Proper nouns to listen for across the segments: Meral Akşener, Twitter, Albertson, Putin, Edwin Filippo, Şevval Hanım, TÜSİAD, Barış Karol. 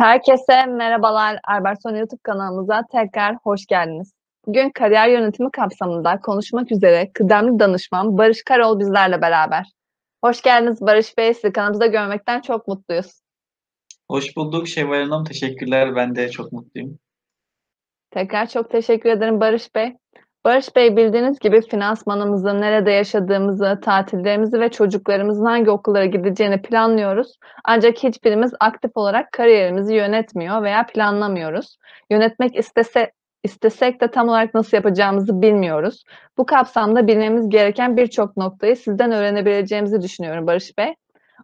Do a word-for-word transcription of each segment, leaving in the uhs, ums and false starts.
Herkese merhabalar. Albertson YouTube kanalımıza tekrar hoş geldiniz. Bugün kariyer yönetimi kapsamında konuşmak üzere kıdemli danışman Barış Karol bizlerle beraber. Hoş geldiniz Barış Bey. Sizi kanalımızda görmekten çok mutluyuz. Hoş bulduk Şevval Hanım. Teşekkürler. Ben de çok mutluyum. Tekrar çok teşekkür ederim Barış Bey. Barış Bey, bildiğiniz gibi finansmanımızı, nerede yaşadığımızı, tatillerimizi ve çocuklarımızın hangi okullara gideceğini planlıyoruz. Ancak hiçbirimiz aktif olarak kariyerimizi yönetmiyor veya planlamıyoruz. Yönetmek istese, istesek de tam olarak nasıl yapacağımızı bilmiyoruz. Bu kapsamda bilmemiz gereken birçok noktayı sizden öğrenebileceğimizi düşünüyorum Barış Bey.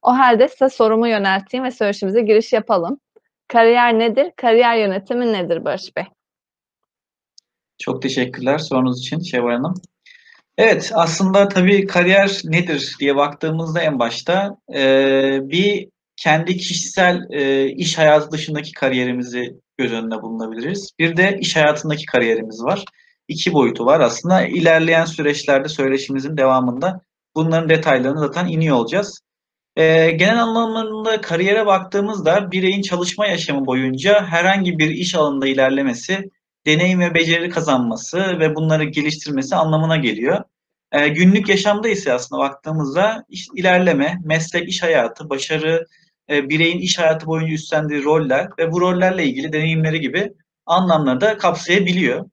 O halde size sorumu yönelteyim ve söyleşimize giriş yapalım. Kariyer nedir? Kariyer yönetimi nedir Barış Bey? Çok teşekkürler sorunuz için Şevval Hanım. Evet, aslında tabii kariyer nedir diye baktığımızda en başta e, bir kendi kişisel e, iş hayatı dışındaki kariyerimizi göz önüne bulunabiliriz. Bir de iş hayatındaki kariyerimiz var. İki boyutu var aslında. İlerleyen süreçlerde söyleşimizin devamında bunların detaylarını zaten iniyor olacağız. E, genel anlamda kariyere baktığımızda bireyin çalışma yaşamı boyunca herhangi bir iş alanında ilerlemesi, deneyim ve beceri kazanması ve bunları geliştirmesi anlamına geliyor. Ee, günlük yaşamda ise aslında baktığımızda iş, ilerleme, meslek, iş hayatı, başarı, e, bireyin iş hayatı boyunca üstlendiği roller ve bu rollerle ilgili deneyimleri gibi anlamları da kapsayabiliyor.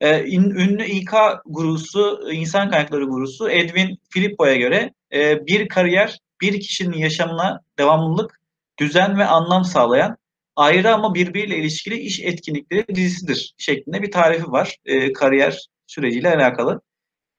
Ee, ünlü İK gurusu, insan kaynakları gurusu Edwin Filippo'ya göre e, bir kariyer, bir kişinin yaşamına devamlılık, düzen ve anlam sağlayan, ayrı ama birbiriyle ilişkili iş etkinlikleri dizisidir şeklinde bir tarifi var e, kariyer süreciyle alakalı.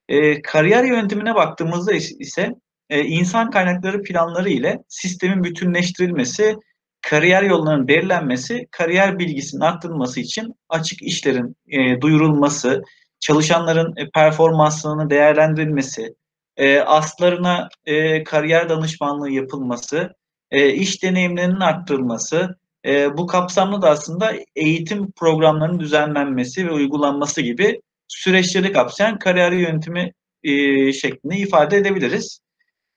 E, kariyer yönetimine baktığımızda ise e, insan kaynakları planları ile sistemin bütünleştirilmesi, kariyer yollarının belirlenmesi, kariyer bilgisinin arttırılması için açık işlerin e, duyurulması, çalışanların e, performanslarının değerlendirilmesi, e, aslarına e, kariyer danışmanlığı yapılması, e, iş deneyimlerinin arttırılması, E, bu kapsamda da aslında eğitim programlarının düzenlenmesi ve uygulanması gibi süreçleri kapsayan kariyer yönetimi e, şeklinde ifade edebiliriz.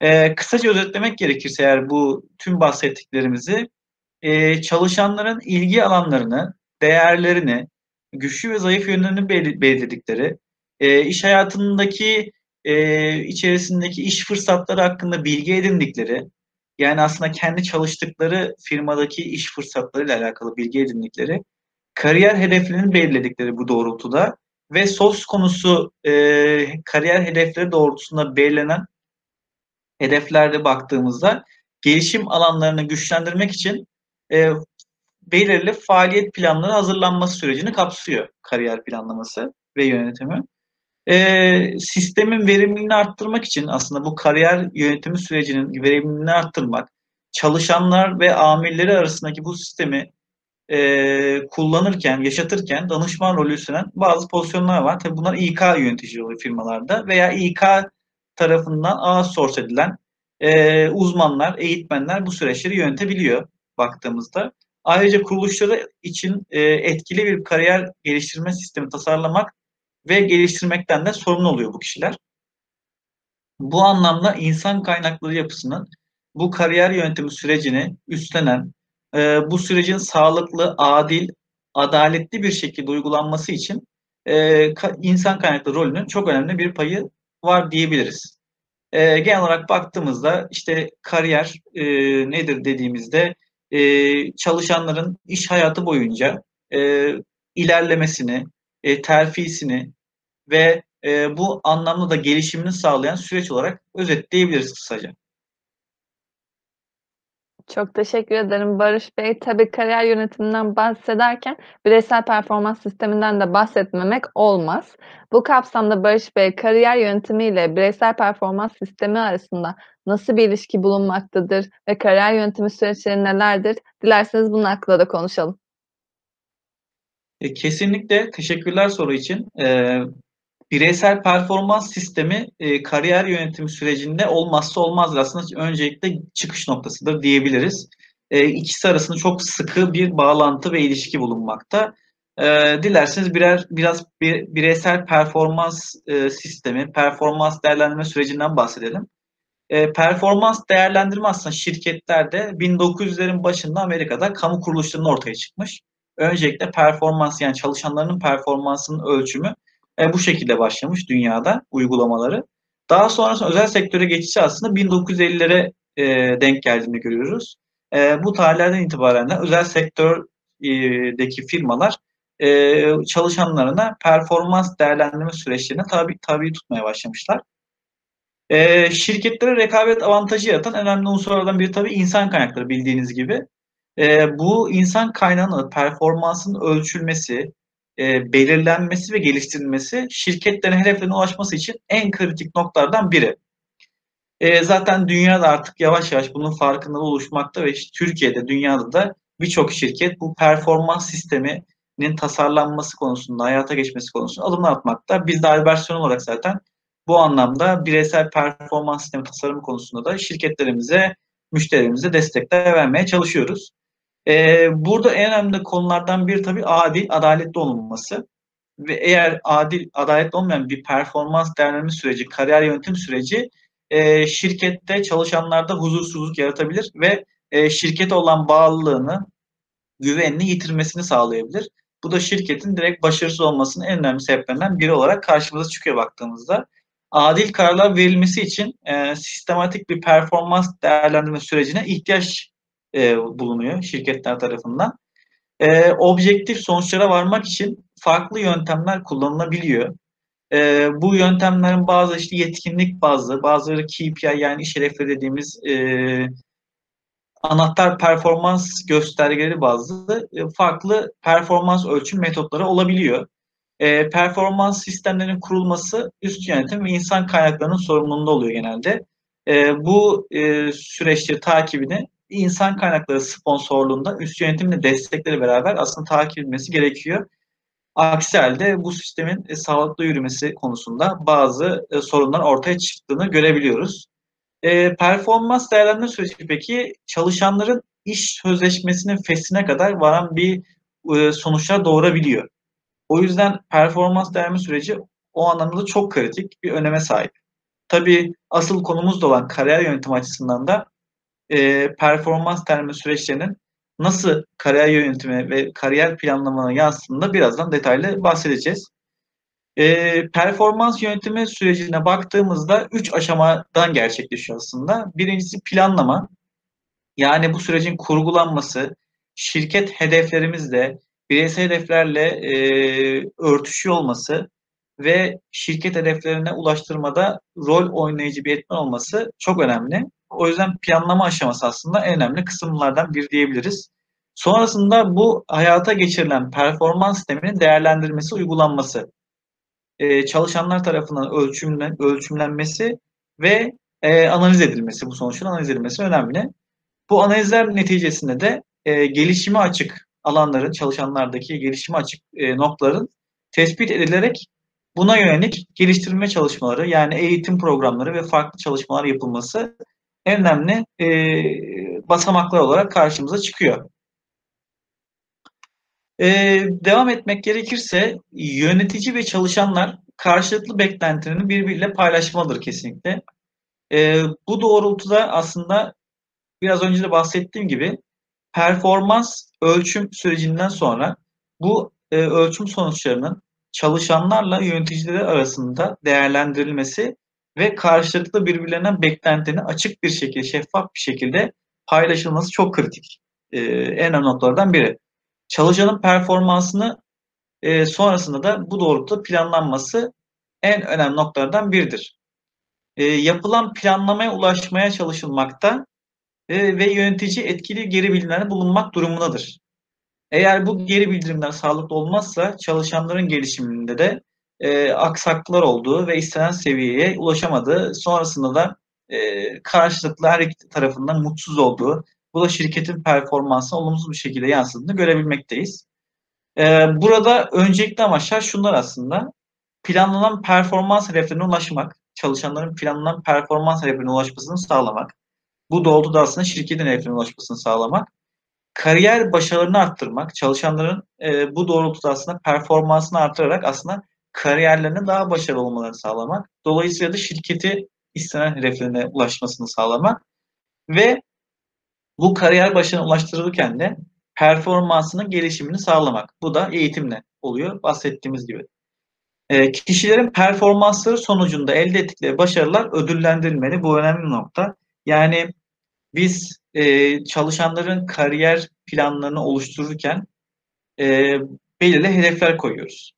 E, kısaca özetlemek gerekirse eğer bu tüm bahsettiklerimizi, e, çalışanların ilgi alanlarını, değerlerini, güçlü ve zayıf yönlerini belirledikleri, e, iş hayatındaki e, içerisindeki iş fırsatları hakkında bilgi edindikleri, yani aslında kendi çalıştıkları firmadaki iş fırsatlarıyla alakalı bilgi edindikleri, kariyer hedeflerini belirledikleri bu doğrultuda ve S O S konusu e, kariyer hedefleri doğrultusunda belirlenen hedeflerde baktığımızda gelişim alanlarını güçlendirmek için e, belirli faaliyet planları hazırlanması sürecini kapsıyor kariyer planlaması ve yönetimi. E, sistemin verimliliğini arttırmak için aslında bu kariyer yönetimi sürecinin verimliliğini arttırmak, çalışanlar ve amirleri arasındaki bu sistemi e, kullanırken, yaşatırken danışman rolü üstlenen bazı pozisyonlar var. Tabii bunlar İK yönetici oluyor firmalarda veya İK tarafından outsource edilen e, uzmanlar, eğitmenler bu süreçleri yönetebiliyor baktığımızda. Ayrıca kuruluşları için e, etkili bir kariyer geliştirme sistemi tasarlamak ve geliştirmekten de sorumlu oluyor bu kişiler. Bu anlamda insan kaynakları yapısının bu kariyer yönetimi sürecini üstlenen, e, bu sürecin sağlıklı, adil, adaletli bir şekilde uygulanması için e, ka, insan kaynakları rolünün çok önemli bir payı var diyebiliriz. E, genel olarak baktığımızda işte kariyer e, nedir dediğimizde e, çalışanların iş hayatı boyunca e, ilerlemesini, E, terfisini ve e, bu anlamda da gelişimini sağlayan süreç olarak özetleyebiliriz kısaca. Çok teşekkür ederim Barış Bey. Tabii kariyer yönetiminden bahsederken bireysel performans sisteminden de bahsetmemek olmaz. Bu kapsamda Barış Bey, kariyer yönetimi ile bireysel performans sistemi arasında nasıl bir ilişki bulunmaktadır ve kariyer yönetimi süreçleri nelerdir? Dilerseniz bunun hakkında da konuşalım. Kesinlikle teşekkürler soru için. Ee, bireysel performans sistemi e, kariyer yönetimi sürecinde olmazsa olmazdır. Aslında öncelikle çıkış noktasıdır diyebiliriz. E, ikisi arasında çok sıkı bir bağlantı ve ilişki bulunmakta. E, dilerseniz birer, biraz bir, bireysel performans e, sistemi, performans değerlendirme sürecinden bahsedelim. E, performans değerlendirme aslında şirketlerde bin dokuz yüzlerin başında Amerika'da kamu kuruluşlarının ortaya çıkmış. Öncelikle performans, yani çalışanlarının performansının ölçümü e, bu şekilde başlamış dünyada uygulamaları. Daha sonrasında özel sektöre geçişi aslında bin dokuz yüz ellilere e, denk geldiğini görüyoruz. E, bu tarihlerden itibaren de özel sektördeki firmalar e, çalışanlarına performans değerlendirme süreçlerine tabi, tabi tutmaya başlamışlar. E, şirketlere rekabet avantajı yaratan önemli unsurlardan biri tabii insan kaynakları, bildiğiniz gibi. E, bu insan kaynağının, performansın ölçülmesi, e, belirlenmesi ve geliştirilmesi şirketlerin hedeflerine ulaşması için en kritik noktalardan biri. E, zaten dünyada artık yavaş yavaş bunun farkında oluşmakta ve işte Türkiye'de, dünyada da birçok şirket bu performans sisteminin tasarlanması konusunda, hayata geçmesi konusunda adımlar atmakta. Biz de Albertson olarak zaten bu anlamda bireysel performans sistemi tasarımı konusunda da şirketlerimize, müşterilerimize destekler vermeye çalışıyoruz. Ee, burada en önemli konulardan biri tabii adil, adaletli olunması. Ve eğer adil, adaletli olmayan bir performans değerlendirme süreci, kariyer yönetim süreci e, şirkette, çalışanlarda huzursuzluk yaratabilir ve e, şirkete olan bağlılığını, güvenini yitirmesini sağlayabilir. Bu da şirketin direkt başarısız olmasının en önemli sebeplerinden biri olarak karşımıza çıkıyor baktığımızda. Adil kararlar verilmesi için e, sistematik bir performans değerlendirme sürecine ihtiyaç e, bulunuyor şirketler tarafından. E, objektif sonuçlara varmak için farklı yöntemler kullanılabiliyor. E, bu yöntemlerin bazı işte yetkinlik bazlı, bazıları K P I, yani iş hedefleri dediğimiz e, anahtar performans göstergeleri bazlı e, farklı performans ölçüm metotları olabiliyor. E, performans sistemlerinin kurulması üst yönetim ve insan kaynaklarının sorumluluğunda oluyor genelde. E, bu e, süreçleri takibini insan kaynakları sponsorluğunda üst yönetimle destekleri beraber aslında takip edilmesi gerekiyor. Aksi halde bu sistemin e, sağlıklı yürümesi konusunda bazı e, sorunlar ortaya çıktığını görebiliyoruz. E, performans değerlendirme süreci peki çalışanların iş sözleşmesinin feshine kadar varan bir e, sonuçlar doğurabiliyor. O yüzden performans değerlendirme süreci o anlamda çok kritik bir öneme sahip. Tabii asıl konumuz da olan kariyer yönetimi açısından da e, performans değerlendirme süreçlerinin nasıl kariyer yönetimi ve kariyer planlamanın yansıdığında birazdan detaylı bahsedeceğiz. E, performans yönetimi sürecine baktığımızda üç aşamadan gerçekleşiyor aslında. Birincisi planlama, yani bu sürecin kurgulanması, şirket hedeflerimizle, bireysel hedeflerle e, örtüşüyor olması ve şirket hedeflerine ulaştırmada rol oynayıcı bir etmen olması çok önemli. O yüzden planlama aşaması aslında en önemli kısımlardan biri diyebiliriz. Sonrasında bu hayata geçirilen performans sisteminin değerlendirmesi, uygulanması, e, çalışanlar tarafından ölçümlen, ölçümlenmesi ve e, analiz edilmesi, bu sonuçların analiz edilmesi önemli. Bu analizler neticesinde de e, gelişime açık alanların, çalışanlardaki gelişime açık e, noktaların tespit edilerek buna yönelik geliştirme çalışmaları, yani eğitim programları ve farklı çalışmalar yapılması en önemli e, basamaklar olarak karşımıza çıkıyor. E, devam etmek gerekirse yönetici ve çalışanlar karşılıklı beklentilerini birbiriyle paylaşmalıdır kesinlikle. E, bu doğrultuda aslında biraz önce de bahsettiğim gibi performans ölçüm sürecinden sonra bu e, ölçüm sonuçlarının çalışanlarla yöneticileri arasında değerlendirilmesi ve karşılıklı birbirlerinden beklentilerini açık bir şekilde, şeffaf bir şekilde paylaşılması çok kritik. E, en önemli noktalardan biri. Çalışanın performansını e, sonrasında da bu doğrultuda planlanması en önemli noktalardan biridir. E, yapılan planlamaya ulaşmaya çalışılmakta ve yönetici etkili geri bildirimlerde bulunmak durumundadır. Eğer bu geri bildirimler sağlıklı olmazsa çalışanların gelişiminde de e, aksaklıklar olduğu ve istenen seviyeye ulaşamadığı, sonrasında da e, karşılıklı her iki tarafından mutsuz olduğu, bu da şirketin performansına olumsuz bir şekilde yansıdığını görebilmekteyiz. E, burada öncelikli amaçlar şunlar aslında: planlanan performans hedeflerine ulaşmak, çalışanların planlanan performans hedeflerine ulaşmasını sağlamak, bu doğrultuda aslında şirketin hedeflerine ulaşmasını sağlamak, kariyer başarılarını arttırmak, çalışanların e, bu doğrultuda aslında performansını artırarak aslında kariyerlerine daha başarılı olmalarını sağlamak. Dolayısıyla da şirketi istenen hedeflerine ulaşmasını sağlamak ve bu kariyer başına ulaştırırken de performansının gelişimini sağlamak. Bu da eğitimle oluyor bahsettiğimiz gibi. E, kişilerin performansları sonucunda elde ettikleri başarılar ödüllendirilmeli. Bu önemli bir nokta. Yani biz e, çalışanların kariyer planlarını oluştururken e, belirli hedefler koyuyoruz.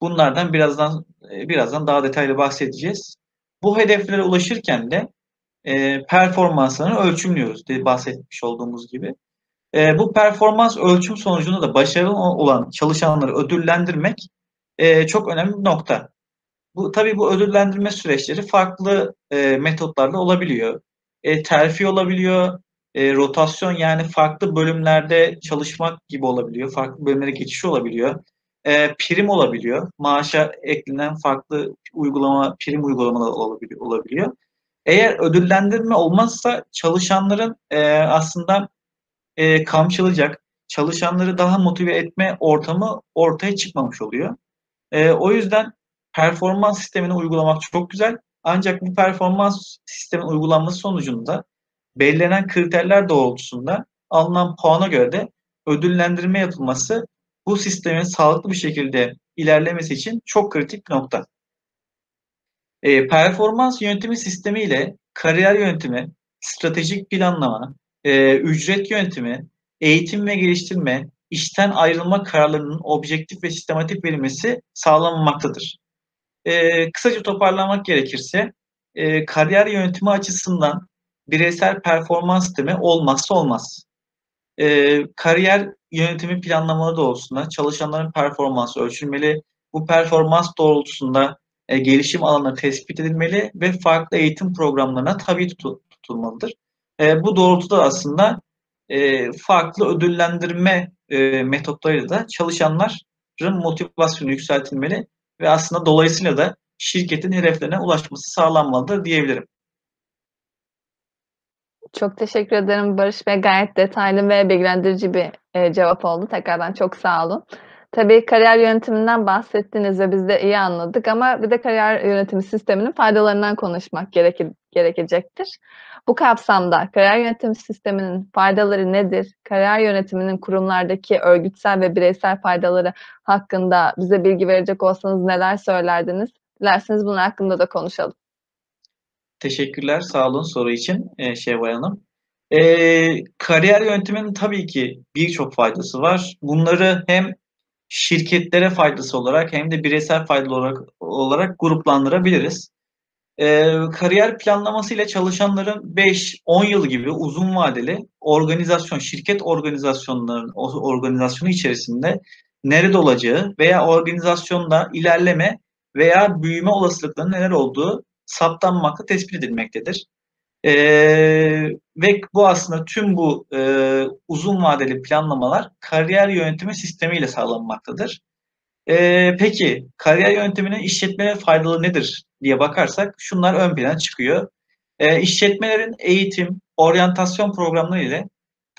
Bunlardan birazdan birazdan daha detaylı bahsedeceğiz. Bu hedeflere ulaşırken de e, performanslarını ölçümlüyoruz diye bahsetmiş olduğumuz gibi. E, bu performans ölçüm sonucunda da başarılı olan çalışanları ödüllendirmek e, çok önemli bir nokta. Bu, tabii bu ödüllendirme süreçleri farklı e, metotlarla olabiliyor. E, terfi olabiliyor, e, rotasyon yani farklı bölümlerde çalışmak gibi olabiliyor, farklı bölümlere geçiş olabiliyor. E, prim olabiliyor, maaşa eklenen farklı uygulama, prim uygulamaları olabiliyor. Eğer ödüllendirme olmazsa çalışanların e, aslında e, kamçılacak, çalışanları daha motive etme ortamı ortaya çıkmamış oluyor. E, o yüzden performans sistemini uygulamak çok güzel. Ancak bu performans sistemin uygulanması sonucunda belirlenen kriterler doğrultusunda alınan puana göre de ödüllendirme yapılması bu sistemin sağlıklı bir şekilde ilerlemesi için çok kritik bir nokta. E, performans yönetimi sistemiyle kariyer yönetimi, stratejik planlama, e, ücret yönetimi, eğitim ve geliştirme, işten ayrılma kararlarının objektif ve sistematik verilmesi sağlanmaktadır. E, kısaca toparlamak gerekirse, e, kariyer yönetimi açısından bireysel performans sistemi olmazsa olmaz. E, kariyer yönetimi planlamaları doğrultusunda çalışanların performansı ölçülmeli, bu performans doğrultusunda e, gelişim alanları tespit edilmeli ve farklı eğitim programlarına tabi tutulmalıdır. E, bu doğrultuda aslında e, farklı ödüllendirme e, metotlarıyla da çalışanların motivasyonu yükseltilmeli ve aslında dolayısıyla da şirketin hedeflerine ulaşması sağlanmalıdır diyebilirim. Çok teşekkür ederim Barış Bey. Gayet detaylı ve bilgilendirici bir e, cevap oldu. Tekrardan çok sağ olun. Tabii kariyer yönetiminden bahsettiniz ve biz de iyi anladık ama bir de kariyer yönetimi sisteminin faydalarından konuşmak gereke- gerekecektir. Bu kapsamda kariyer yönetimi sisteminin faydaları nedir? Kariyer yönetiminin kurumlardaki örgütsel ve bireysel faydaları hakkında bize bilgi verecek olsanız neler söylerdiniz? Dilerseniz bunun hakkında da konuşalım. Teşekkürler, sağ olun soru için ee, Şevval Hanım. Ee, kariyer yönetiminin tabii ki birçok faydası var. Bunları hem şirketlere faydası olarak hem de bireysel faydalı olarak, olarak gruplandırabiliriz. Ee, kariyer planlaması ile çalışanların beş on yıl gibi uzun vadeli organizasyon, şirket organizasyonlarının organizasyonu içerisinde nerede olacağı veya organizasyonda ilerleme veya büyüme olasılıklarının neler olduğu saptanmakta tespit edilmektedir. Ee, ve bu aslında tüm bu e, uzun vadeli planlamalar kariyer yönetimi sistemiyle sağlanmaktadır. Ee, peki kariyer yönetiminin işletmelere faydaları nedir diye bakarsak şunlar ön plana çıkıyor. Ee, işletmelerin eğitim, oryantasyon programları ile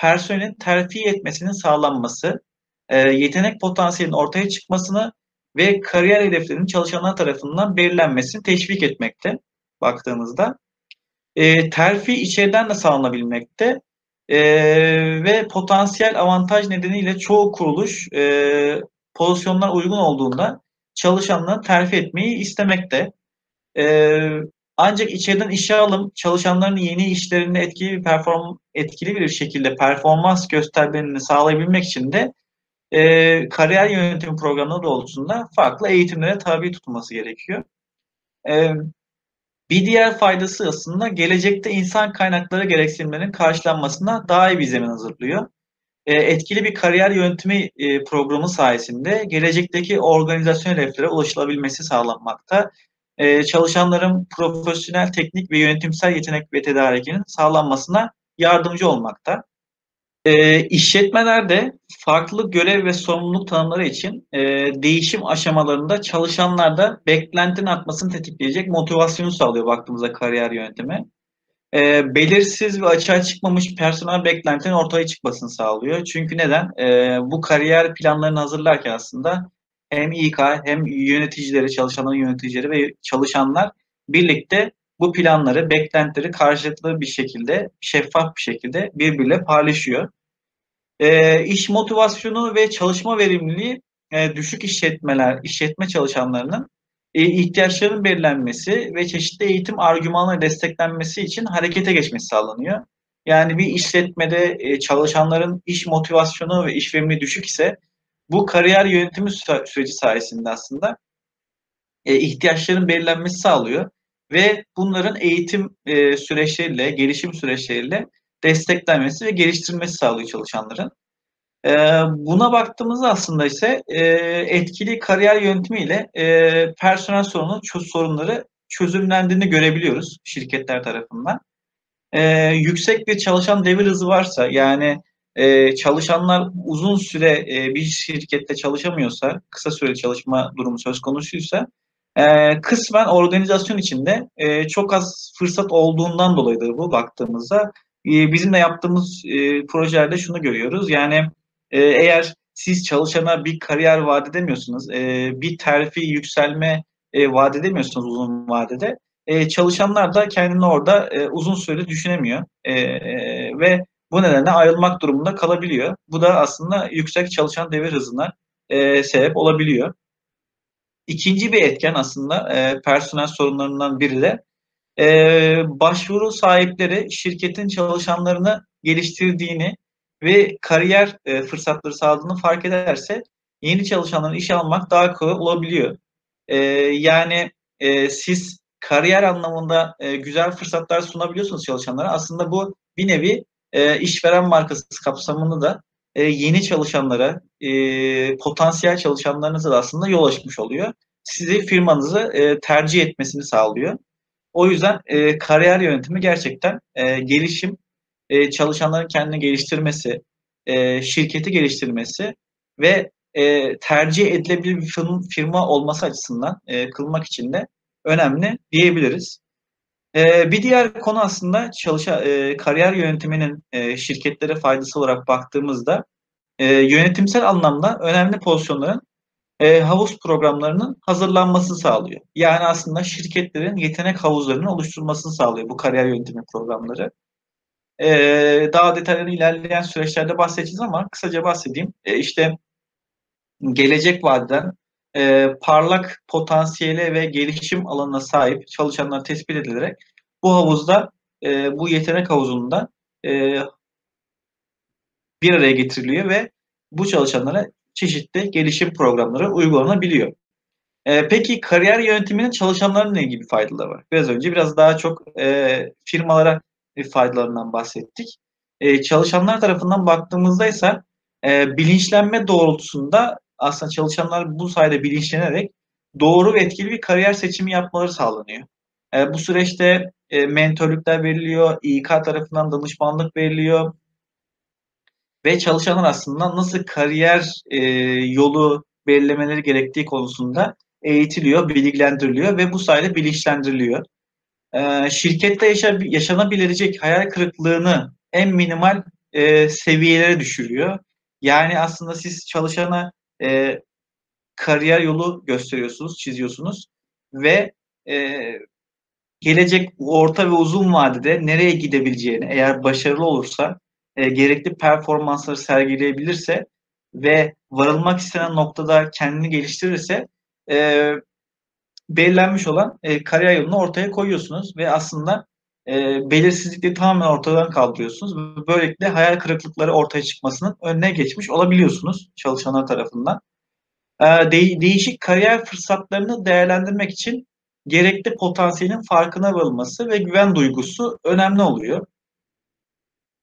personelin terfi etmesinin sağlanması, e, yetenek potansiyelinin ortaya çıkmasını ve kariyer hedeflerinin çalışanlar tarafından belirlenmesini teşvik etmekte baktığımızda. E, terfi içeriden de sağlanabilmekte e, ve potansiyel avantaj nedeniyle çoğu kuruluş e, pozisyonlar uygun olduğunda çalışanların terfi etmeyi istemekte. E, ancak içeriden işe alım çalışanların yeni işlerinde etkili bir, perform, etkili bir şekilde performans göstermelerini sağlayabilmek için de E, kariyer yönetimi programları doğrultusunda farklı eğitimlere tabi tutulması gerekiyor. E, bir diğer faydası aslında gelecekte insan kaynakları gereksinimlerinin karşılanmasına daha iyi bir zemin hazırlıyor. E, etkili bir kariyer yönetimi e, programı sayesinde gelecekteki organizasyon hedeflere ulaşılabilmesi sağlanmakta. E, çalışanların profesyonel, teknik ve yönetimsel yetenek ve tedarikinin sağlanmasına yardımcı olmakta. E, işletmelerde farklı görev ve sorumluluk tanımları için e, değişim aşamalarında çalışanlarda beklentinin artmasını tetikleyecek motivasyonu sağlıyor baktığımızda kariyer yönetimi. E, belirsiz ve açığa çıkmamış personel beklentinin ortaya çıkmasını sağlıyor. Çünkü neden? E, bu kariyer planlarını hazırlarken aslında hem İK hem yöneticileri, çalışanların yöneticileri ve çalışanlar birlikte bu planları, beklentileri karşılıklı bir şekilde, şeffaf bir şekilde birbiriyle paylaşıyor. E, iş motivasyonu ve çalışma verimliliği e, düşük işletmeler, işletme çalışanlarının e, ihtiyaçlarının belirlenmesi ve çeşitli eğitim argümanları desteklenmesi için harekete geçmesi sağlanıyor. Yani bir işletmede e, çalışanların iş motivasyonu ve iş verimliliği düşük ise bu kariyer yönetimi süre, süreci sayesinde aslında e, ihtiyaçların belirlenmesi sağlıyor ve bunların eğitim e, süreçleriyle, gelişim süreçleriyle desteklenmesi ve geliştirilmesi sağlıyor çalışanların. E, buna baktığımızda aslında ise e, etkili kariyer yönetimiyle e, personel sorunun sorunları çözümlendiğini görebiliyoruz şirketler tarafından. E, yüksek bir çalışan devir hızı varsa, yani e, çalışanlar uzun süre e, bir şirkette çalışamıyorsa, kısa süreli çalışma durumu söz konusuysa, Ee, kısmen organizasyon içinde e, çok az fırsat olduğundan dolayıdır bu baktığımızda. E, bizim de yaptığımız e, projelerde şunu görüyoruz. Yani e, eğer siz çalışana bir kariyer vaat edemiyorsunuz, e, bir terfi, yükselme e, vaat edemiyorsunuz uzun vadede, e, çalışanlar da kendini orada e, uzun süre düşünemiyor e, e, ve bu nedenle ayrılmak durumunda kalabiliyor. Bu da aslında yüksek çalışan devir hızına e, sebep olabiliyor. İkinci bir etken aslında e, personel sorunlarından biri de e, başvuru sahipleri şirketin çalışanlarını geliştirdiğini ve kariyer e, fırsatları sağladığını fark ederse yeni çalışanların işe almak daha kolay olabiliyor. E, yani e, siz kariyer anlamında e, güzel fırsatlar sunabiliyorsunuz çalışanlara. Aslında bu bir nevi e, işveren markası kapsamında da E, yeni çalışanlara, e, potansiyel çalışanlarınıza da aslında yol açmış oluyor. Sizi, firmanızı e, tercih etmesini sağlıyor. O yüzden e, kariyer yönetimi gerçekten e, gelişim, e, çalışanların kendini geliştirmesi, e, şirketi geliştirmesi ve e, tercih edilebilir bir firma olması açısından e, kılmak için de önemli diyebiliriz. Ee, bir diğer konu aslında çalışa, e, kariyer yönetiminin e, şirketlere faydası olarak baktığımızda e, yönetimsel anlamda önemli pozisyonların e, havuz programlarının hazırlanmasını sağlıyor. Yani aslında şirketlerin yetenek havuzlarının oluşturulmasını sağlıyor bu kariyer yönetimi programları. E, daha detaylı ilerleyen süreçlerde bahsedeceğiz ama kısaca bahsedeyim. E, işte gelecek vadeden E, parlak potansiyele ve gelişim alanına sahip çalışanlar tespit edilerek bu havuzda, e, bu yetenek havuzunda e, bir araya getiriliyor ve bu çalışanlara çeşitli gelişim programları uygulanabiliyor. E, peki kariyer yönetiminin çalışanlarla ilgili faydaları var. Biraz önce biraz daha çok e, firmalara faydalarından bahsettik. E, çalışanlar tarafından baktığımızda ise e, bilinçlenme doğrultusunda aslında çalışanlar bu sayede bilinçlenerek doğru ve etkili bir kariyer seçimi yapmaları sağlanıyor. E, bu süreçte e, mentorluklar veriliyor, İK tarafından danışmanlık veriliyor ve çalışanlar aslında nasıl kariyer e, yolu belirlemeleri gerektiği konusunda eğitiliyor, bilgilendiriliyor ve bu sayede bilinçlendiriliyor. E, şirkette yaşa, yaşanabilecek hayal kırıklığını en minimal e, seviyelere düşürüyor. Yani aslında siz çalışana E, kariyer yolu gösteriyorsunuz, çiziyorsunuz ve e, gelecek orta ve uzun vadede nereye gidebileceğini, eğer başarılı olursa, e, gerekli performansları sergileyebilirse ve varılmak istenen noktada kendini geliştirirse e, belirlenmiş olan e, kariyer yolunu ortaya koyuyorsunuz ve aslında e, belirsizlikleri tamamen ortadan kaldırıyorsunuz. Böylelikle hayal kırıklıkları ortaya çıkmasının önüne geçmiş olabiliyorsunuz çalışanlar tarafından. E, de değişik kariyer fırsatlarını değerlendirmek için gerekli potansiyelin farkına varılması ve güven duygusu önemli oluyor.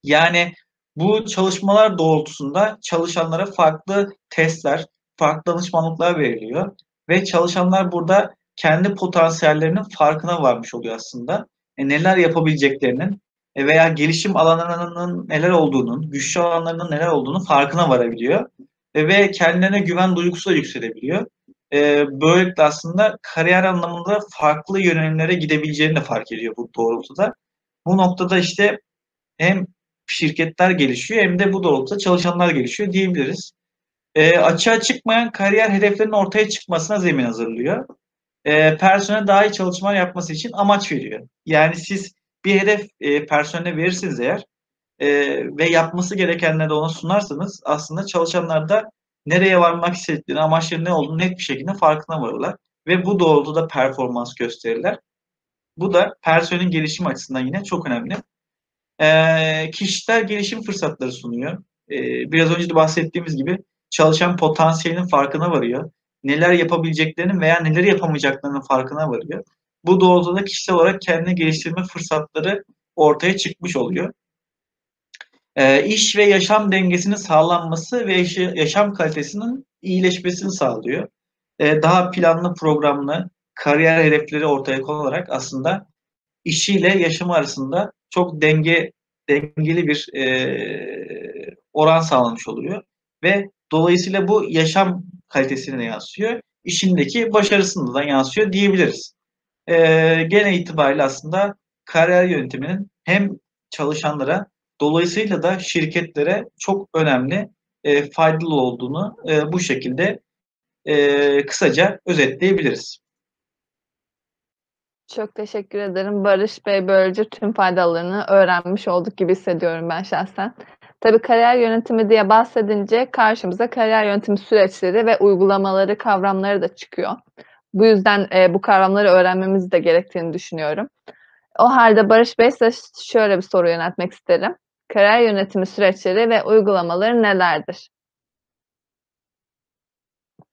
Yani bu çalışmalar doğrultusunda çalışanlara farklı testler, farklı danışmanlıklar veriliyor ve çalışanlar burada kendi potansiyellerinin farkına varmış oluyor aslında. Neler yapabileceklerinin veya gelişim alanlarının neler olduğunun, güçlü alanlarının neler olduğunun farkına varabiliyor ve kendilerine güven duygusu da yükselebiliyor. Böylelikle aslında kariyer anlamında farklı yönelimlere gidebileceğini de fark ediyor bu doğrultuda. Bu noktada işte hem şirketler gelişiyor hem de bu doğrultuda çalışanlar gelişiyor diyebiliriz. Açığa çıkmayan kariyer hedeflerinin ortaya çıkmasına zemin hazırlıyor. e, personel daha iyi çalışmalar yapması için amaç veriyor. Yani siz bir hedef e, personele verirsiniz eğer e, ve yapması gerekenleri ona sunarsanız aslında çalışanlar da nereye varmak istediklerini, amaçları ne olduğunu net bir şekilde farkına varırlar ve bu doğrultuda performans gösterirler. Bu da personelin gelişimi açısından yine çok önemli. E, kişisel gelişim fırsatları sunuyor. E, biraz önce de bahsettiğimiz gibi çalışan potansiyelinin farkına varıyor. Neler yapabileceklerinin veya neleri yapamayacaklarının farkına varıyor. Bu doğrultuda kişisel olarak kendini geliştirme fırsatları ortaya çıkmış oluyor. E, iş ve yaşam dengesinin sağlanması ve yaşam kalitesinin iyileşmesini sağlıyor. E, daha planlı, programlı kariyer hedefleri ortaya konularak aslında işiyle yaşamı arasında çok denge dengeli bir e, oran sağlamış oluyor ve dolayısıyla bu yaşam kalitesine yansıyor, işindeki başarısına da yansıyor diyebiliriz. E, gene itibariyle aslında kariyer yönetiminin hem çalışanlara dolayısıyla da şirketlere çok önemli, e, faydalı olduğunu e, bu şekilde e, kısaca özetleyebiliriz. Çok teşekkür ederim Barış Bey. Böylece tüm faydalarını öğrenmiş olduk gibi hissediyorum ben şahsen. Tabii kariyer yönetimi diye bahsedince karşımıza kariyer yönetimi süreçleri ve uygulamaları, kavramları da çıkıyor. Bu yüzden e, bu kavramları öğrenmemiz de gerektiğini düşünüyorum. O halde Barış Bey, size şöyle bir soru yöneltmek isterim. Kariyer yönetimi süreçleri ve uygulamaları nelerdir?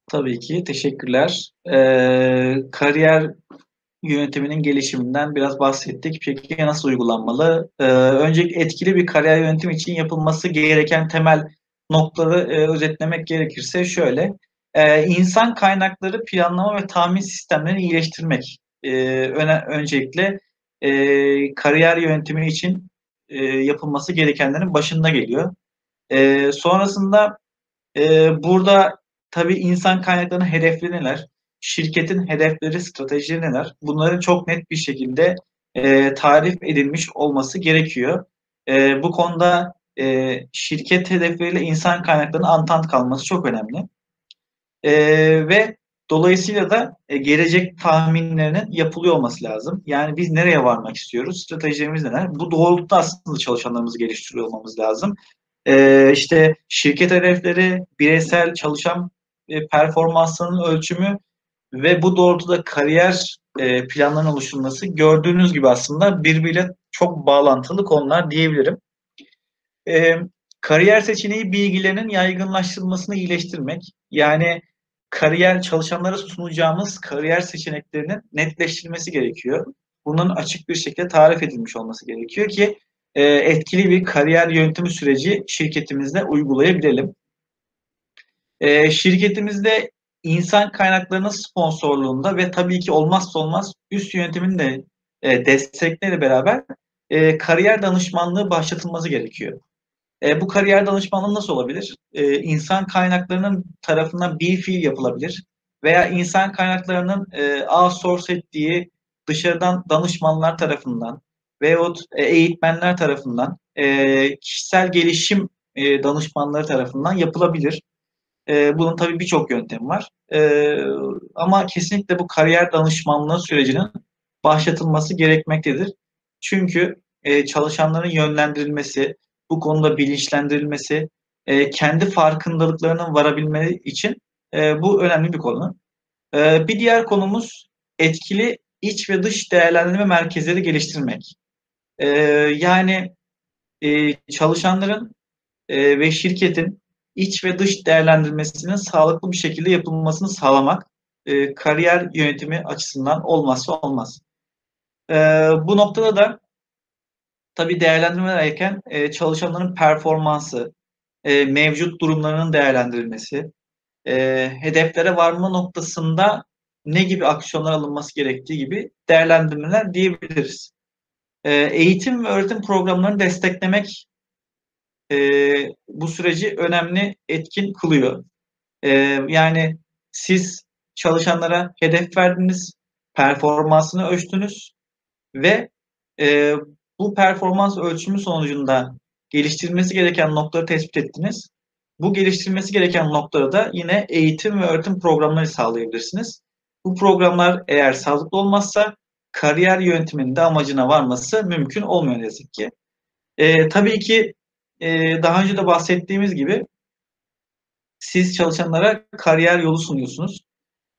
Tabii ki, teşekkürler. Ee, kariyer yönetiminin gelişiminden biraz bahsettik. Peki nasıl uygulanmalı? Ee, öncelikle etkili bir kariyer yönetimi için yapılması gereken temel noktaları e, özetlemek gerekirse şöyle. E, insan kaynakları planlama ve tahmin sistemlerini iyileştirmek. E, öne, öncelikle e, kariyer yönetimi için e, yapılması gerekenlerin başında geliyor. E, sonrasında e, burada tabii insan kaynaklarının hedefleri neler? Şirketin hedefleri, stratejileri neler? Bunların çok net bir şekilde e, tarif edilmiş olması gerekiyor. E, bu konuda e, şirket hedefleriyle insan kaynaklarının antant kalması çok önemli. E, ve dolayısıyla da e, gelecek tahminlerinin yapılıyor olması lazım. Yani biz nereye varmak istiyoruz? Stratejilerimiz neler? Bu doğrultuda aslında çalışanlarımızı geliştiriyor olmamız lazım. E, işte şirket hedefleri, bireysel çalışan e, performansının ölçümü ve bu doğrultuda kariyer e, planlarının oluşturulması, gördüğünüz gibi aslında birbiriyle çok bağlantılı konular diyebilirim. E, kariyer seçeneği bilgilerinin yaygınlaştırılmasını iyileştirmek, yani kariyer çalışanlara sunacağımız kariyer seçeneklerinin netleştirilmesi gerekiyor. Bunun açık bir şekilde tarif edilmiş olması gerekiyor ki e, etkili bir kariyer yönetimi süreci şirketimizde uygulayabilelim. E, şirketimizde İnsan kaynaklarının sponsorluğunda ve tabii ki olmazsa olmaz üst yönetimin de e, destekleriyle beraber e, kariyer danışmanlığı başlatılması gerekiyor. E, bu kariyer danışmanlığı nasıl olabilir? E, insan kaynaklarının tarafından bir fiil yapılabilir veya insan kaynaklarının e, outsource ettiği dışarıdan danışmanlar tarafından veyahut e, eğitmenler tarafından, e, kişisel gelişim e, danışmanları tarafından yapılabilir. Bunun tabii birçok yöntemi var. Ama kesinlikle bu kariyer danışmanlığı sürecinin başlatılması gerekmektedir. Çünkü çalışanların yönlendirilmesi, bu konuda bilinçlendirilmesi, kendi farkındalıklarının varabilmeleri için bu önemli bir konu. Bir diğer konumuz etkili iç ve dış değerlendirme merkezleri geliştirmek. Yani çalışanların ve şirketin iç ve dış değerlendirmesinin sağlıklı bir şekilde yapılmasını sağlamak e, kariyer yönetimi açısından olmazsa olmaz. E, bu noktada da tabii değerlendirmelerken e, çalışanların performansı, e, mevcut durumlarının değerlendirilmesi, e, hedeflere varma noktasında ne gibi aksiyonlar alınması gerektiği gibi değerlendirmeler diyebiliriz. E, eğitim ve öğretim programlarını desteklemek Ee, bu süreci önemli, etkin kılıyor. Ee, yani siz çalışanlara hedef verdiniz, performansını ölçtünüz ve e, bu performans ölçümü sonucunda geliştirilmesi gereken noktaları tespit ettiniz. Bu geliştirilmesi gereken noktaları da yine eğitim ve öğretim programları sağlayabilirsiniz. Bu programlar eğer sağlıklı olmazsa kariyer yönteminin de amacına varması mümkün olmuyor ne yazık ki. E, tabii ki e, daha önce de bahsettiğimiz gibi siz çalışanlara kariyer yolu sunuyorsunuz